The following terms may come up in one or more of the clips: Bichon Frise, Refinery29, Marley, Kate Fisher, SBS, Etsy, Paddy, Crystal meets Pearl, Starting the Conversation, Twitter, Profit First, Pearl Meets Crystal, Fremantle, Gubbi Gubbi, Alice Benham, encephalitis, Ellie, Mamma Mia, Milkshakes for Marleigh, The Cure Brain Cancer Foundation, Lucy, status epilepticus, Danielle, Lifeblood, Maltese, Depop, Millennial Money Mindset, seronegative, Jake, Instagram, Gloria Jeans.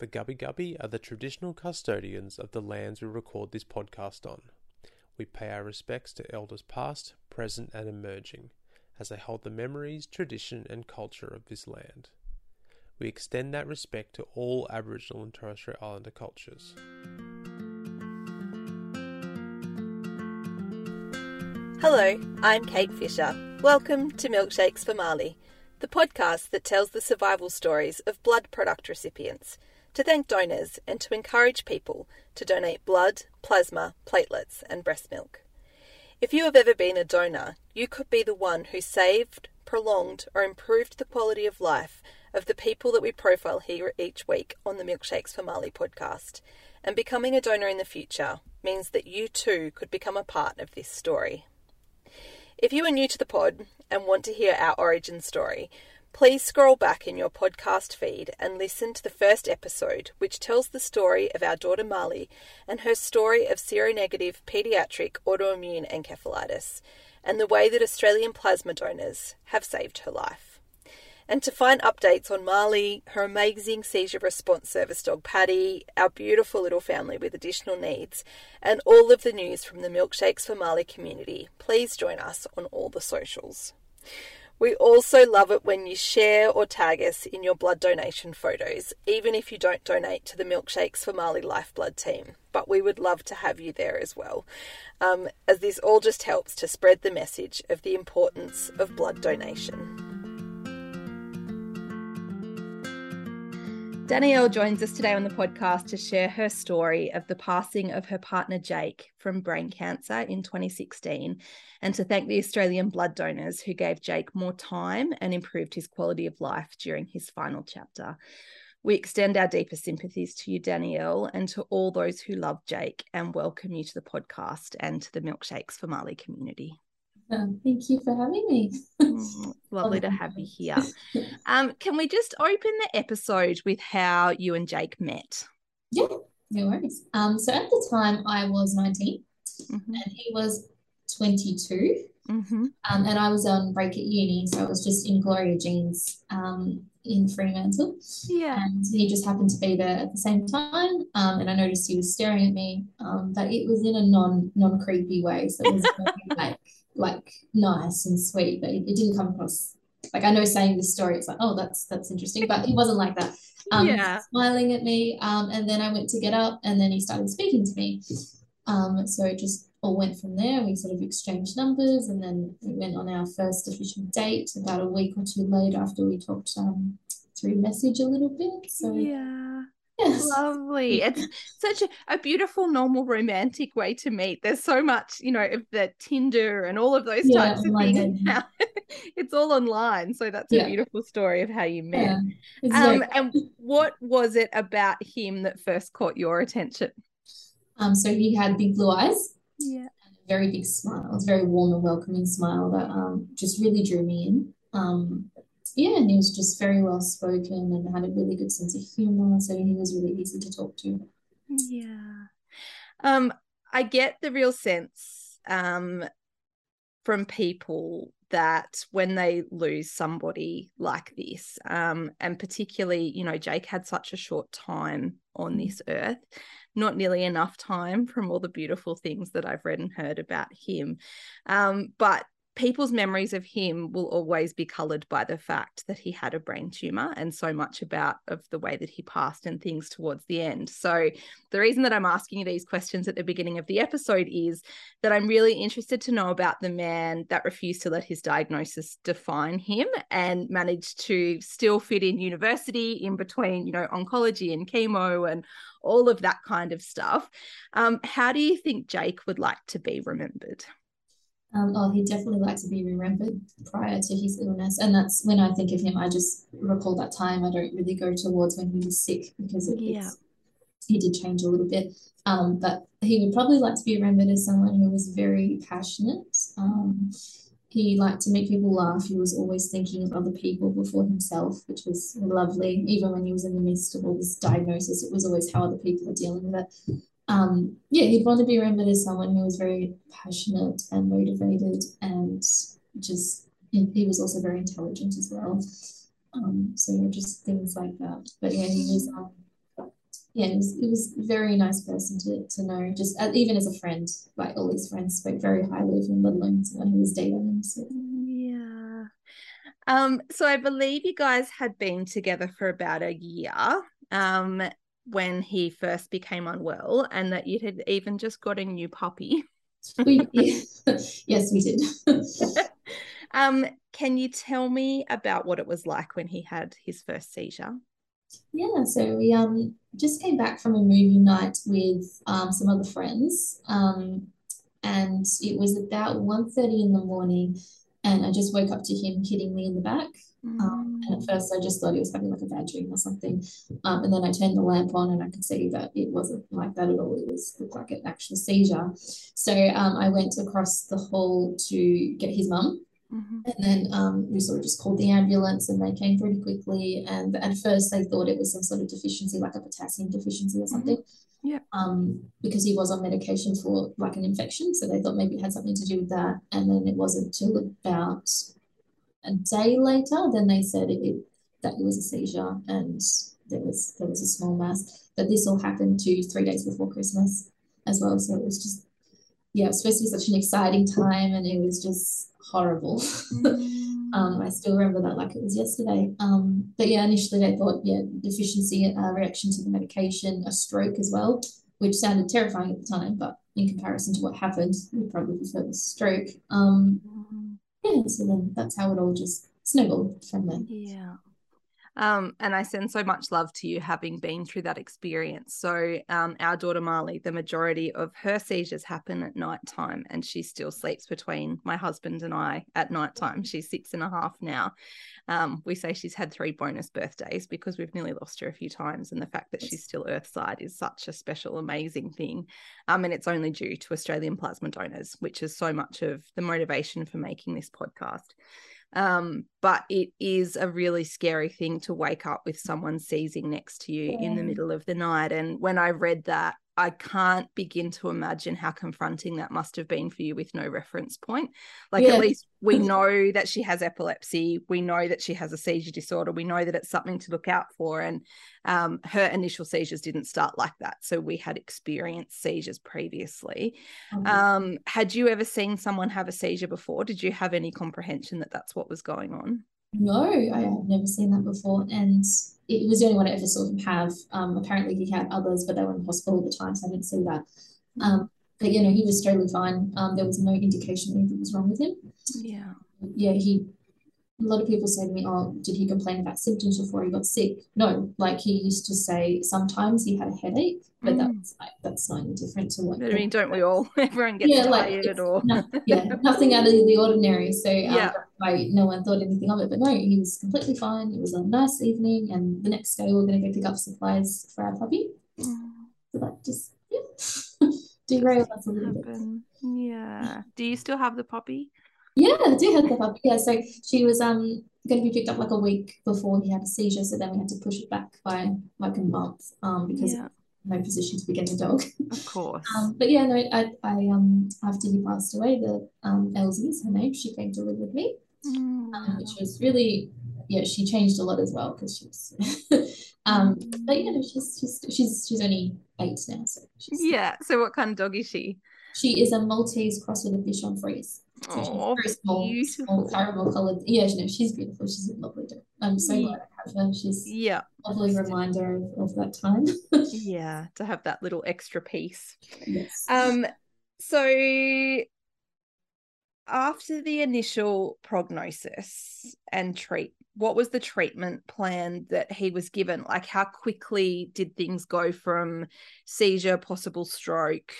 The Gubbi Gubbi are the traditional custodians of the lands we record this podcast on. We pay our respects to elders past, present and emerging, as they hold the memories, tradition and culture of this land. We extend that respect to all Aboriginal and Torres Strait Islander cultures. Hello, I'm Kate Fisher. Welcome to Milkshakes for Marleigh, the podcast that tells the survival stories of blood product recipients, to thank donors and to encourage people to donate blood, plasma, platelets and breast milk. If you have ever been a donor, you could be the one who saved, prolonged or improved the quality of life of the people that we profile here each week on the Milkshakes for Marleigh podcast. And becoming a donor in the future means that you too could become a part of this story. If you are new to the pod and want to hear our origin story, please scroll back in your podcast feed and listen to the first episode, which tells the story of our daughter Marley and her story of seronegative pediatric autoimmune encephalitis and the way that Australian plasma donors have saved her life. And to find updates on Marley, her amazing seizure response service dog Paddy, our beautiful little family with additional needs, and all of the news from the Milkshakes for Marleigh community, please join us on all the socials. We also love it when you share or tag us in your blood donation photos, even if you don't donate to the Milkshakes for Marleigh Lifeblood team. But we would love to have you there as well, as this all just helps to spread the message of the importance of blood donation. Danielle joins us today on the podcast to share her story of the passing of her partner Jake from brain cancer in 2016 and to thank the Australian blood donors who gave Jake more time and improved his quality of life during his final chapter. We extend our deepest sympathies to you, Danielle, and to all those who love Jake and welcome you to the podcast and to the Milkshakes for Marleigh community. Thank you for having me. Lovely to have you here. Can we just open the episode with how you and Jake met? Yeah, no worries. So at the time I was 19 and he was 22 and I was on break at uni, so I was just in Gloria Jeans in Fremantle. Yeah. And he just happened to be there at the same time, and I noticed he was staring at me, but it was in a non-creepy way, so it was like nice and sweet, but it didn't come across like, I know saying this story it's like, oh, that's interesting, but it wasn't like that. Yeah, smiling at me, and then I went to get up and then he started speaking to me, so it just all went from there. We sort of exchanged numbers and then we went on our first official date about a week or two later after we talked through message a little bit, so yeah. Yes. Lovely. It's such a beautiful, normal, romantic way to meet. There's so much, you know, of the Tinder and all of those types of things now. It's all online. So that's a beautiful story of how you met. Yeah, and what was it about him that first caught your attention? So he had big blue eyes. Yeah. And a very big smile. It was a very warm and welcoming smile that just really drew me in. And he was just very well spoken and had a really good sense of humour, so he was really easy to talk to. Yeah. I get the real sense from people that when they lose somebody like this, and particularly, you know, Jake had such a short time on this earth, not nearly enough time from all the beautiful things that I've read and heard about him, but people's memories of him will always be coloured by the fact that he had a brain tumour and so much about of the way that he passed and things towards the end. So the reason that I'm asking you these questions at the beginning of the episode is that I'm really interested to know about the man that refused to let his diagnosis define him and managed to still fit in university in between, you know, oncology and chemo and all of that kind of stuff. How do you think Jake would like to be remembered? He definitely liked to be remembered prior to his illness, and that's when I think of him, I just recall that time. I don't really go towards when he was sick because he did change a little bit, but he would probably like to be remembered as someone who was very passionate. He liked to make people laugh. He was always thinking of other people before himself, which was lovely. Even when he was in the midst of all this diagnosis, it was always how other people are dealing with it. He'd want to be remembered as someone who was very passionate and motivated, and just he was also very intelligent as well. So just things like that. But yeah, he was yeah, it was a very nice person to know, just even as a friend. Like, all these friends spoke very highly of him, let alone someone who was dating him. So. Yeah. So I believe you guys had been together for about a year when he first became unwell, and that you had even just got a new puppy. Yes, we did. Can you tell me about what it was like when he had his first seizure? Yeah, so we just came back from a movie night with some other friends, and it was about 1:30 in the morning, and I just woke up to him hitting me in the back. And at first I just thought he was having like a bad dream or something, and then I turned the lamp on and I could see that it wasn't like that at all. It looked like an actual seizure. So I went across the hall to get his mum. Mm-hmm. And then we sort of just called the ambulance, and they came pretty quickly, and at first they thought it was some sort of deficiency, like a potassium deficiency or something. Yeah. Because he was on medication for like an infection, so they thought maybe it had something to do with that. And then it wasn't till about a day later then they said that it was a seizure, and there was a small mass. But this all happened 2-3 days before Christmas as well, so it was just, yeah, it was supposed to be such an exciting time, and it was just horrible. I still remember that like it was yesterday. But yeah, initially I thought, yeah, deficiency, reaction to the medication, a stroke as well, which sounded terrifying at the time, but in comparison to what happened, we probably prefer the stroke. Yeah, so then that's how it all just snowballed from there. Yeah. And I send so much love to you having been through that experience. So our daughter Marley, the majority of her seizures happen at night time, and she still sleeps between my husband and I at night time. She's 6.5 now. We say she's had 3 bonus birthdays because we've nearly lost her a few times, and the fact that she's still earthside is such a special, amazing thing. And it's only due to Australian plasma donors, which is so much of the motivation for making this podcast. But it is a really scary thing to wake up with someone seizing next to you in the middle of the night. And when I read that, I can't begin to imagine how confronting that must have been for you with no reference point. Like, at least we know that she has epilepsy. We know that she has a seizure disorder. We know that it's something to look out for. And her initial seizures didn't start like that. So we had experienced seizures previously. Had you ever seen someone have a seizure before? Did you have any comprehension that that's what was going on? No, I have never seen that before, and it was the only one I ever saw him have. Apparently he had others, but they were in hospital at the time, so I didn't see that. But, you know, he was totally fine. There was no indication anything was wrong with him. Yeah. Yeah, a lot of people say to me, oh, did he complain about symptoms before he got sick? No, like he used to say sometimes he had a headache, but that's not any different to what... But I mean, don't we all? Everyone gets tired at all. Nothing out of the ordinary. So no one thought anything of it. But no, he was completely fine. It was a nice evening, and the next day we were going to go pick up supplies for our puppy. So that just, derailed us a little bit. Yeah. Do you still have the puppy? Yeah, I do have the puppy. Yeah, so she was going to be picked up like a week before he had a seizure, so then we had to push it back by like a month because no position to be getting a dog. Of course. But yeah, no, I after he passed away, the Elsie is her name. She came to live with me, which was really she changed a lot as well because she was. But yeah, she's only 8 now, so she's... Yeah. So what kind of dog is she? She is a Maltese cross with a Bichon Frise. So she's very small, beautiful, caramel coloured. Yeah, she's beautiful. She's lovely. I'm so glad I have her. She's a lovely reminder of that time. Yeah, to have that little extra piece. Yes. So after the initial prognosis and treatment, what was the treatment plan that he was given? Like, how quickly did things go from seizure, possible stroke,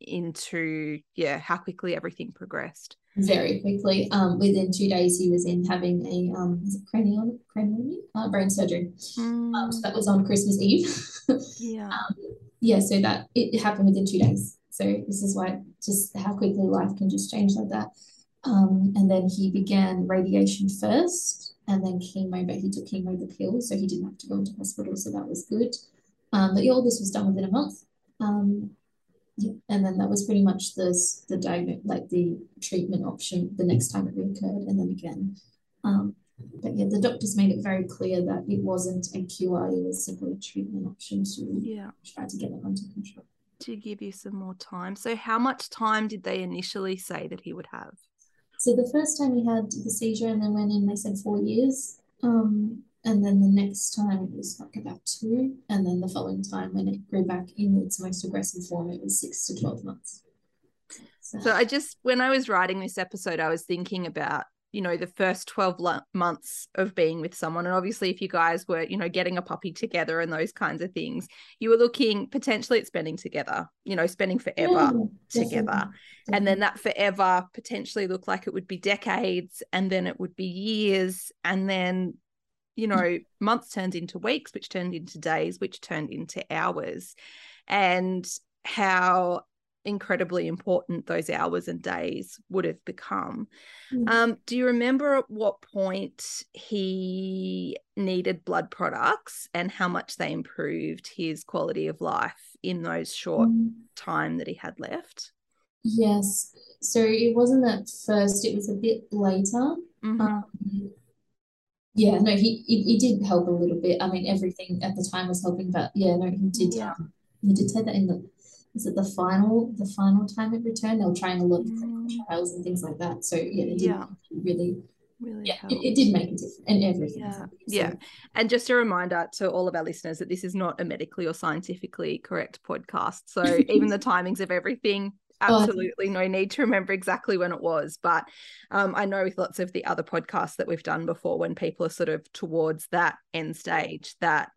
into how quickly everything progressed? Very quickly. Within 2 days he was in having a brain surgery. So that was on Christmas Eve. So that it happened within 2 days, so this is why just how quickly life can just change like that. And then he began radiation first and then chemo, but he took chemo the pill, so he didn't have to go into hospital, so that was good. But all this was done within a month. And then that was pretty much the treatment option the next time it reoccurred, and then again. But yeah, the doctors made it very clear that it wasn't a cure, it was simply a treatment option to try to get it under control. To give you some more time. So how much time did they initially say that he would have? So the first time he had the seizure and then went in, they said 4 years. And then the next time it was like about 2. And then the following time when it grew back in its most aggressive form, it was 6 to 12 months. So I just, when I was writing this episode, I was thinking about, you know, the first 12 months of being with someone. And obviously if you guys were, you know, getting a puppy together and those kinds of things, you were looking potentially at spending together, you know, spending forever together. Definitely. And then that forever potentially looked like it would be decades, and then it would be years, and then, you know, months turned into weeks, which turned into days, which turned into hours. And how incredibly important those hours and days would have become. Do you remember at what point he needed blood products and how much they improved his quality of life in those short time that he had left? Yes, so it wasn't at first, it was a bit later. He did help a little bit. I mean, everything at the time was helping, but he did say that in the final time it returned. They were trying a lot of clinical trials and things like that. So yeah, it did really it did make a difference and everything. And just a reminder to all of our listeners that this is not a medically or scientifically correct podcast. So even the timings of everything, absolutely no need to remember exactly when it was. But I know with lots of the other podcasts that we've done before, when people are sort of towards that end stage, that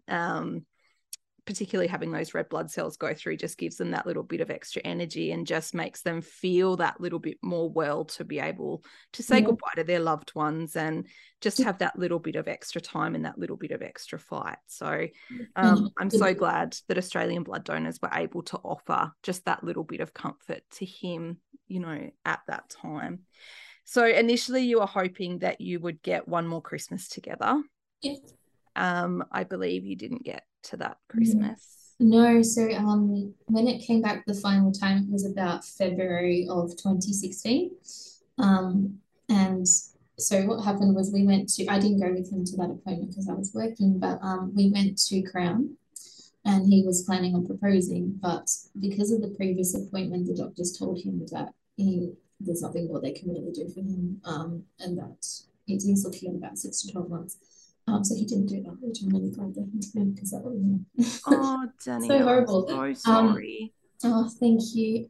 particularly having those red blood cells go through just gives them that little bit of extra energy and just makes them feel that little bit more well to be able to say goodbye to their loved ones and just have that little bit of extra time and that little bit of extra fight. So I'm so glad that Australian blood donors were able to offer just that little bit of comfort to him, you know, at that time. So initially you were hoping that you would get one more Christmas together. Yeah. I believe you didn't get to that Christmas. No, so when it came back the final time, it was about February of 2016. And so what happened was I didn't go with him to that appointment because I was working, but we went to Crown and he was planning on proposing, but because of the previous appointment, the doctors told him that there's nothing more they can really do for him, and that he's looking at about 6 to 12 months. So he didn't do that, which I'm really glad that he did, because that would have been so horrible. I'm so sorry. Thank you.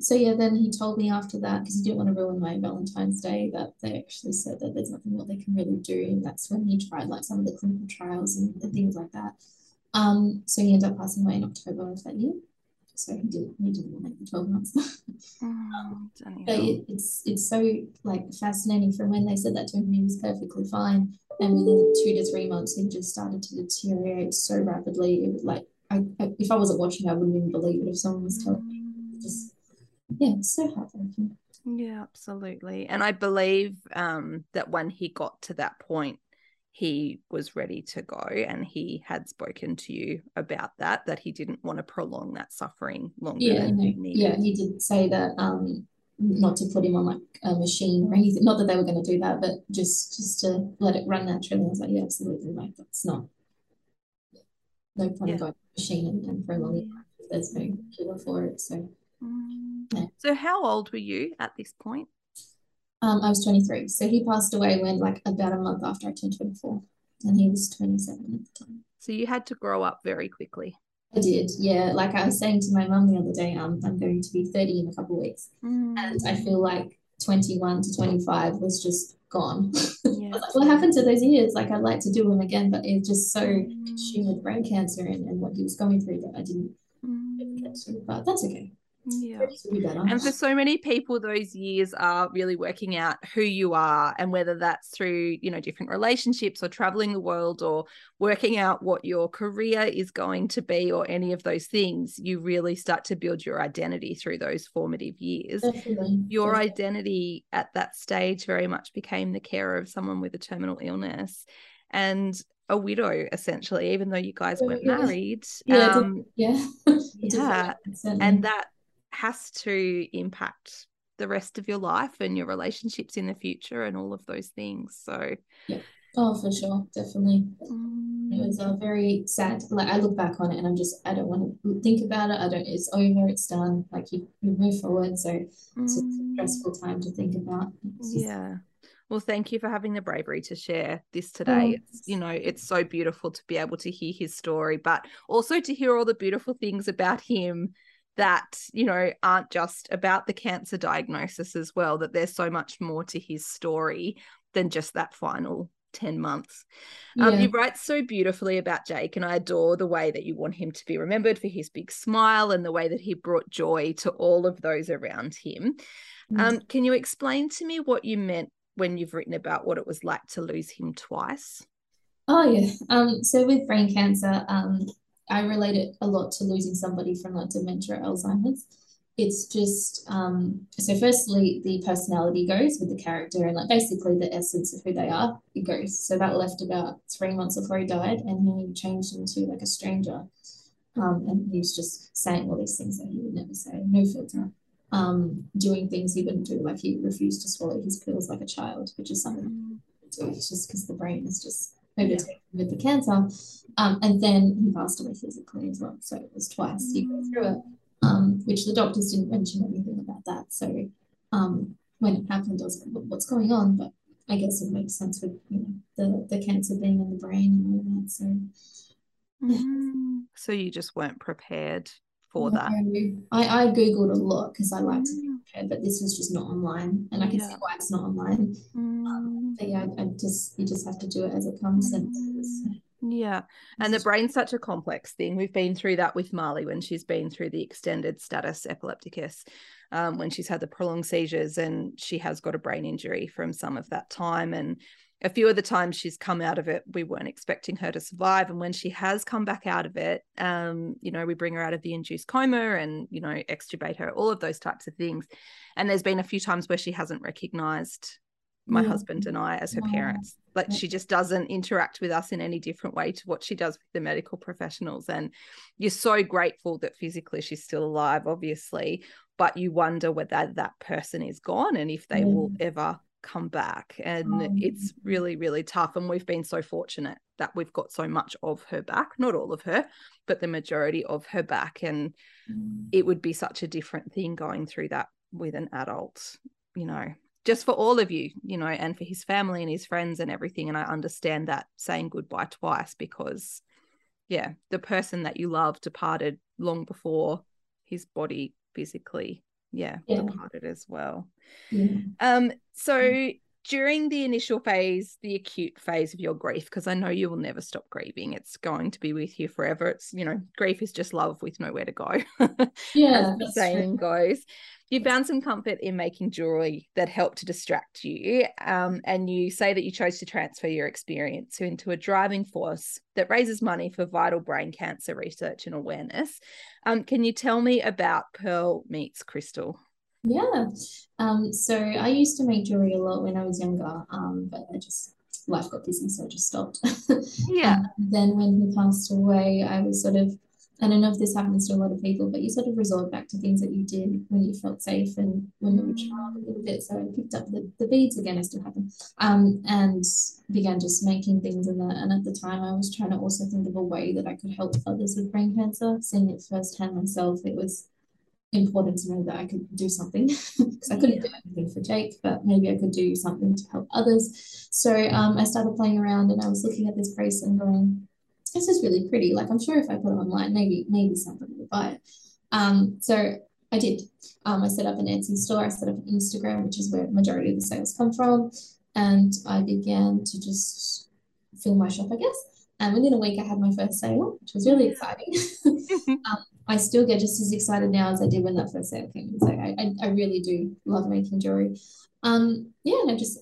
So yeah, then he told me after that, because he didn't want to ruin my Valentine's Day, that they actually said that there's nothing more they can really do, and that's when he tried like some of the clinical trials and things like that. So he ended up passing away in October of that year. So he didn't make the 12 months. But it's so like fascinating. From when they said that to him, he was perfectly fine, and within 2 to 3 months, he just started to deteriorate so rapidly. It was like, if I wasn't watching, I wouldn't even believe it if someone was telling me. It's so heartbreaking. Yeah, absolutely. And I believe that when he got to that point, he was ready to go, and he had spoken to you about that he didn't want to prolong that suffering longer than he needed. Yeah, he did say that not to put him on like a machine or anything, not that they were going to do that, but just to let it run naturally. I was like, yeah, absolutely, like that's not no point in going to a machine and prolonging it. There's no cure for it. So how old were you at this point? I was 23. So he passed away when like about a month after I turned 24, and he was 27 at the time. So you had to grow up very quickly. I did, yeah. Like I was saying to my mum the other day, I'm going to be 30 in a couple of weeks, and I feel like 21 to 25 was just gone. Yeah. What happened to those years? Like I'd like to do them again, but it's just so consumed with brain cancer and what he was going through that I didn't really get to, but that's okay. Yeah, and for so many people, those years are really working out who you are, and whether that's through, you know, different relationships or traveling the world or working out what your career is going to be or any of those things, you really start to build your identity through those formative years. Definitely. Your identity at that stage very much became the care of someone with a terminal illness and a widow, essentially, even though you guys weren't married. And that has to impact the rest of your life and your relationships in the future and all of those things. So yeah. Oh, for sure, definitely. It was a very sad, like, I look back on it and I'm just, I don't want to think about it. I don't, it's over, it's done, like you move forward, so it's a stressful time to think about. Yeah. Well, thank you for having the bravery to share this today. It's, you know, it's so beautiful to be able to hear his story, but also to hear all the beautiful things about him that, you know, aren't just about the cancer diagnosis as well, that there's so much more to his story than just that final 10 months. You write so beautifully about Jake, and I adore the way that you want him to be remembered for his big smile and the way that he brought joy to all of those around him. Can you explain to me what you meant when you've written about what it was like to lose him twice? So with brain cancer, I relate it a lot to losing somebody from like dementia or Alzheimer's. It's just, so firstly, the personality goes with the character, and like basically the essence of who they are, it goes. So that left about 3 months before he died, and he changed into like a stranger. And he was just saying all these things that he would never say, no filter, doing things he wouldn't do, like he refused to swallow his pills like a child, which is something to do. It's just because the brain is just overtaken with the cancer. And then he passed away physically as well. So it was twice you go through it. Which the doctors didn't mention anything about that. So when it happened, I was like, what's going on? But I guess it makes sense with, you know, the cancer being in the brain and all that. So, So you just weren't prepared for that. I Googled a lot because I like to be prepared, but this was just not online, and I can see why it's not online. But yeah, you just have to do it as it comes. Yeah. And the brain's such a complex thing. We've been through that with Marley when she's been through the extended status epilepticus, when she's had the prolonged seizures, and she has got a brain injury from some of that time. And a few of the times she's come out of it, we weren't expecting her to survive. And when she has come back out of it, you know, we bring her out of the induced coma and, you know, extubate her, all of those types of things. And there's been a few times where she hasn't recognized my husband and I as her parents. Like she just doesn't interact with us in any different way to what she does with the medical professionals. And you're so grateful that physically she's still alive, obviously, but you wonder whether that person is gone and if they will ever come back. And it's really, really tough. And we've been so fortunate that we've got so much of her back, not all of her, but the majority of her back. And it would be such a different thing going through that with an adult, you know, just for all of you, you know, and for his family and his friends and everything. And I understand that saying goodbye twice because, yeah, the person that you love departed long before his body physically, departed as well. So during the initial phase, the acute phase of your grief, because I know you will never stop grieving. It's going to be with you forever. It's, you know, grief is just love with nowhere to go. Yeah, as the saying goes. You found some comfort in making jewelry that helped to distract you, and you say that you chose to transfer your experience into a driving force that raises money for vital brain cancer research and awareness. Can you tell me about Pearl Meets Crystal? Yeah. So I used to make jewelry a lot when I was younger, but I just, life got busy, so I just stopped. Then when he passed away, I was sort of, I don't know if this happens to a lot of people, but you sort of resort back to things that you did when you felt safe and when you were a child a little bit. So I picked up the beads again, it still happened, and began just making things in that. And at the time I was trying to also think of a way that I could help others with brain cancer. Seeing it firsthand myself, it was important to me that I could do something because I couldn't do anything for Jake, but maybe I could do something to help others. So I started playing around and I was looking at this brace and going, this is really pretty. Like, I'm sure if I put it online, maybe somebody would buy it. So I did. I set up an Etsy store. I set up an Instagram, which is where the majority of the sales come from. And I began to just fill my shop, I guess. And within a week, I had my first sale, which was really exciting. I still get just as excited now as I did when that first sale came. So I really do love making jewelry. And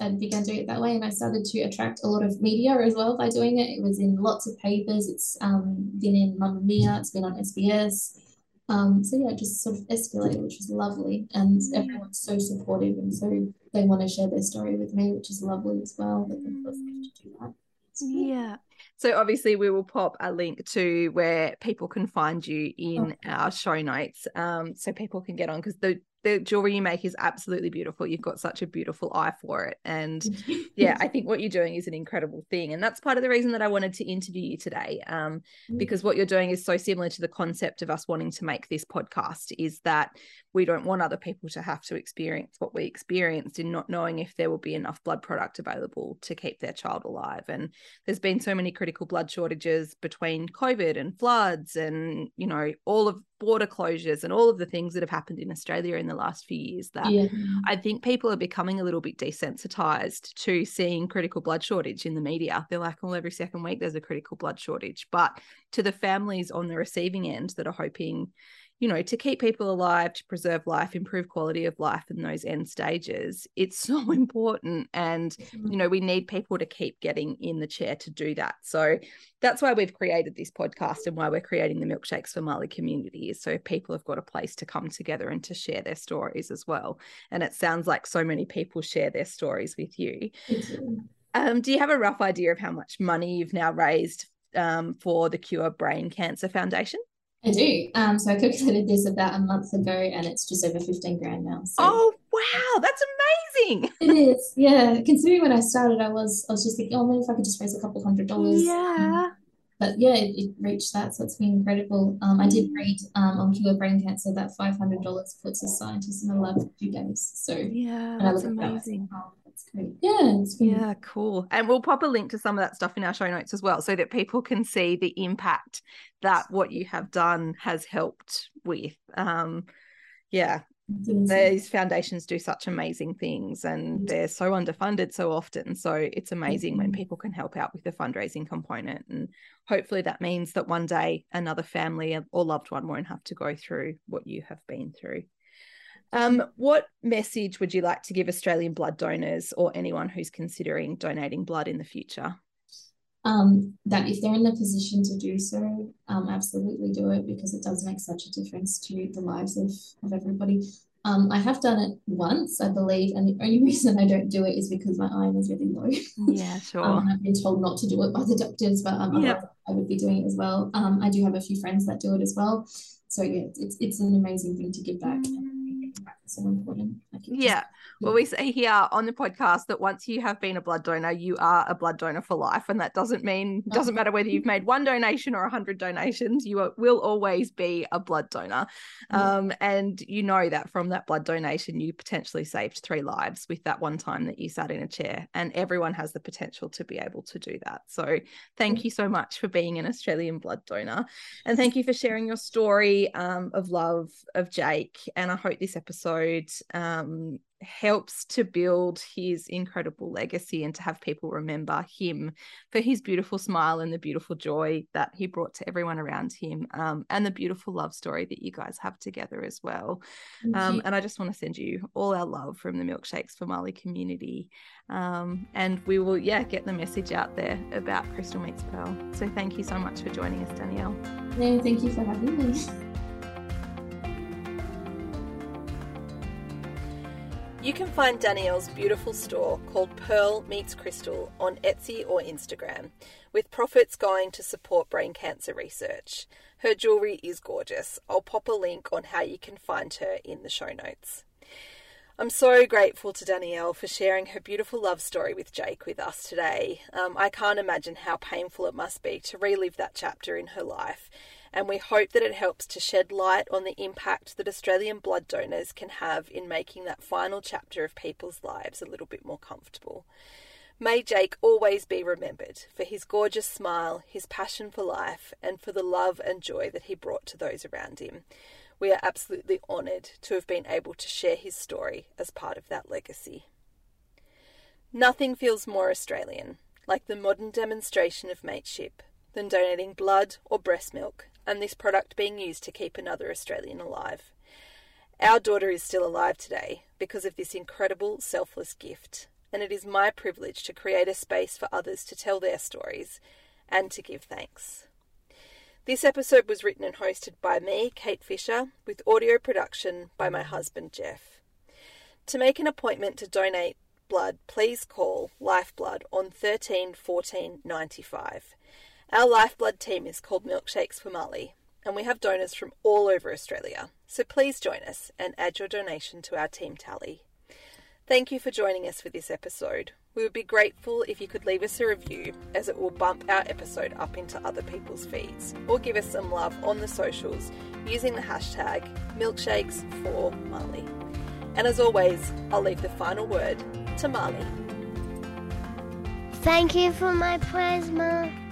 I began doing it that way, and I started to attract a lot of media as well by doing it. It was in lots of papers. It's been in Mamma Mia. It's been on SBS. It just sort of escalated, which was lovely. And everyone's so supportive, and so they want to share their story with me, which is lovely as well. But of course, I have to do that. Yeah. So obviously we will pop a link to where people can find you in our show notes, so people can get on, because the the jewelry you make is absolutely beautiful. You've got such a beautiful eye for it. And yeah, I think what you're doing is an incredible thing. And that's part of the reason that I wanted to interview you today, because what you're doing is so similar to the concept of us wanting to make this podcast, is that we don't want other people to have to experience what we experienced in not knowing if there will be enough blood product available to keep their child alive. And there's been so many critical blood shortages between COVID and floods and, you know, all of border closures and all of the things that have happened in Australia in the last few years that I think people are becoming a little bit desensitized to seeing critical blood shortage in the media. They're like, well, every second week there's a critical blood shortage. But to the families on the receiving end that are hoping, you know, to keep people alive, to preserve life, improve quality of life in those end stages, it's so important. And, you know, we need people to keep getting in the chair to do that. So that's why we've created this podcast and why we're creating the Milkshakes for Marleigh community, is so people have got a place to come together and to share their stories as well. And it sounds like so many people share their stories with you. Do you have a rough idea of how much money you've now raised for the Cure Brain Cancer Foundation? I do. So I calculated this about a month ago and it's just over 15 grand now. So. Oh, wow. That's amazing. It is. Yeah. Considering when I started, I was just thinking, oh, maybe if I could just raise a couple $100s. Yeah. But yeah, it reached that. So it's been incredible. I did read on Cure Brain Cancer that $500 puts a scientist in the lab for 2 days. So yeah, that's amazing. Yeah, it's been... yeah, cool. And we'll pop a link to some of that stuff in our show notes as well, so that people can see the impact that what you have done has helped with. Yeah, these foundations do such amazing things, and they're so underfunded so often. So it's amazing when people can help out with the fundraising component, and hopefully that means that one day another family or loved one won't have to go through what you have been through. What message would you like to give Australian blood donors or anyone who's considering donating blood in the future? That if they're in a position to do so, absolutely do it, because it does make such a difference to the lives of everybody. I have done it once, I believe, and the only reason I don't do it is because my iron is really low. Yeah, sure. I've been told not to do it by the doctors, but I would be doing it as well. I do have a few friends that do it as well. So yeah, it's an amazing thing to give back. So important. Yeah. Well, we say here on the podcast that once you have been a blood donor, you are a blood donor for life, and that doesn't matter whether you've made one donation or 100 donations, you will always be a blood donor. And you know that from that blood donation, you potentially saved 3 lives with that one time that you sat in a chair, and everyone has the potential to be able to do that. So thank you so much for being an Australian blood donor, and thank you for sharing your story of love of Jake. And I hope this episode helps to build his incredible legacy, and to have people remember him for his beautiful smile and the beautiful joy that he brought to everyone around him, and the beautiful love story that you guys have together as well. And I just want to send you all our love from the Milkshakes for Marleigh community, and we will get the message out there about Crystal Meets Pearl. So thank you so much for joining us, Danielle. No, thank you for having me. You can find Danielle's beautiful store called Pearl Meets Crystal on Etsy or Instagram, with profits going to support brain cancer research. Her jewellery is gorgeous. I'll pop a link on how you can find her in the show notes. I'm so grateful to Danielle for sharing her beautiful love story with Jake with us today. I can't imagine how painful it must be to relive that chapter in her life. And we hope that it helps to shed light on the impact that Australian blood donors can have in making that final chapter of people's lives a little bit more comfortable. May Jake always be remembered for his gorgeous smile, his passion for life, and for the love and joy that he brought to those around him. We are absolutely honoured to have been able to share his story as part of that legacy. Nothing feels more Australian, like the modern demonstration of mateship, than donating blood or breast milk, and this product being used to keep another Australian alive. Our daughter is still alive today because of this incredible selfless gift, and it is my privilege to create a space for others to tell their stories and to give thanks. This episode was written and hosted by me, Kate Fisher, with audio production by my husband, Jeff. To make an appointment to donate blood, please call Lifeblood on 13 14 95. Our Lifeblood team is called Milkshakes for Marleigh, and we have donors from all over Australia. So please join us and add your donation to our team tally. Thank you for joining us for this episode. We would be grateful if you could leave us a review, as it will bump our episode up into other people's feeds, or give us some love on the socials using the hashtag #MilkshakesForMarleigh. And as always, I'll leave the final word to Marley. Thank you for my prize, Ma.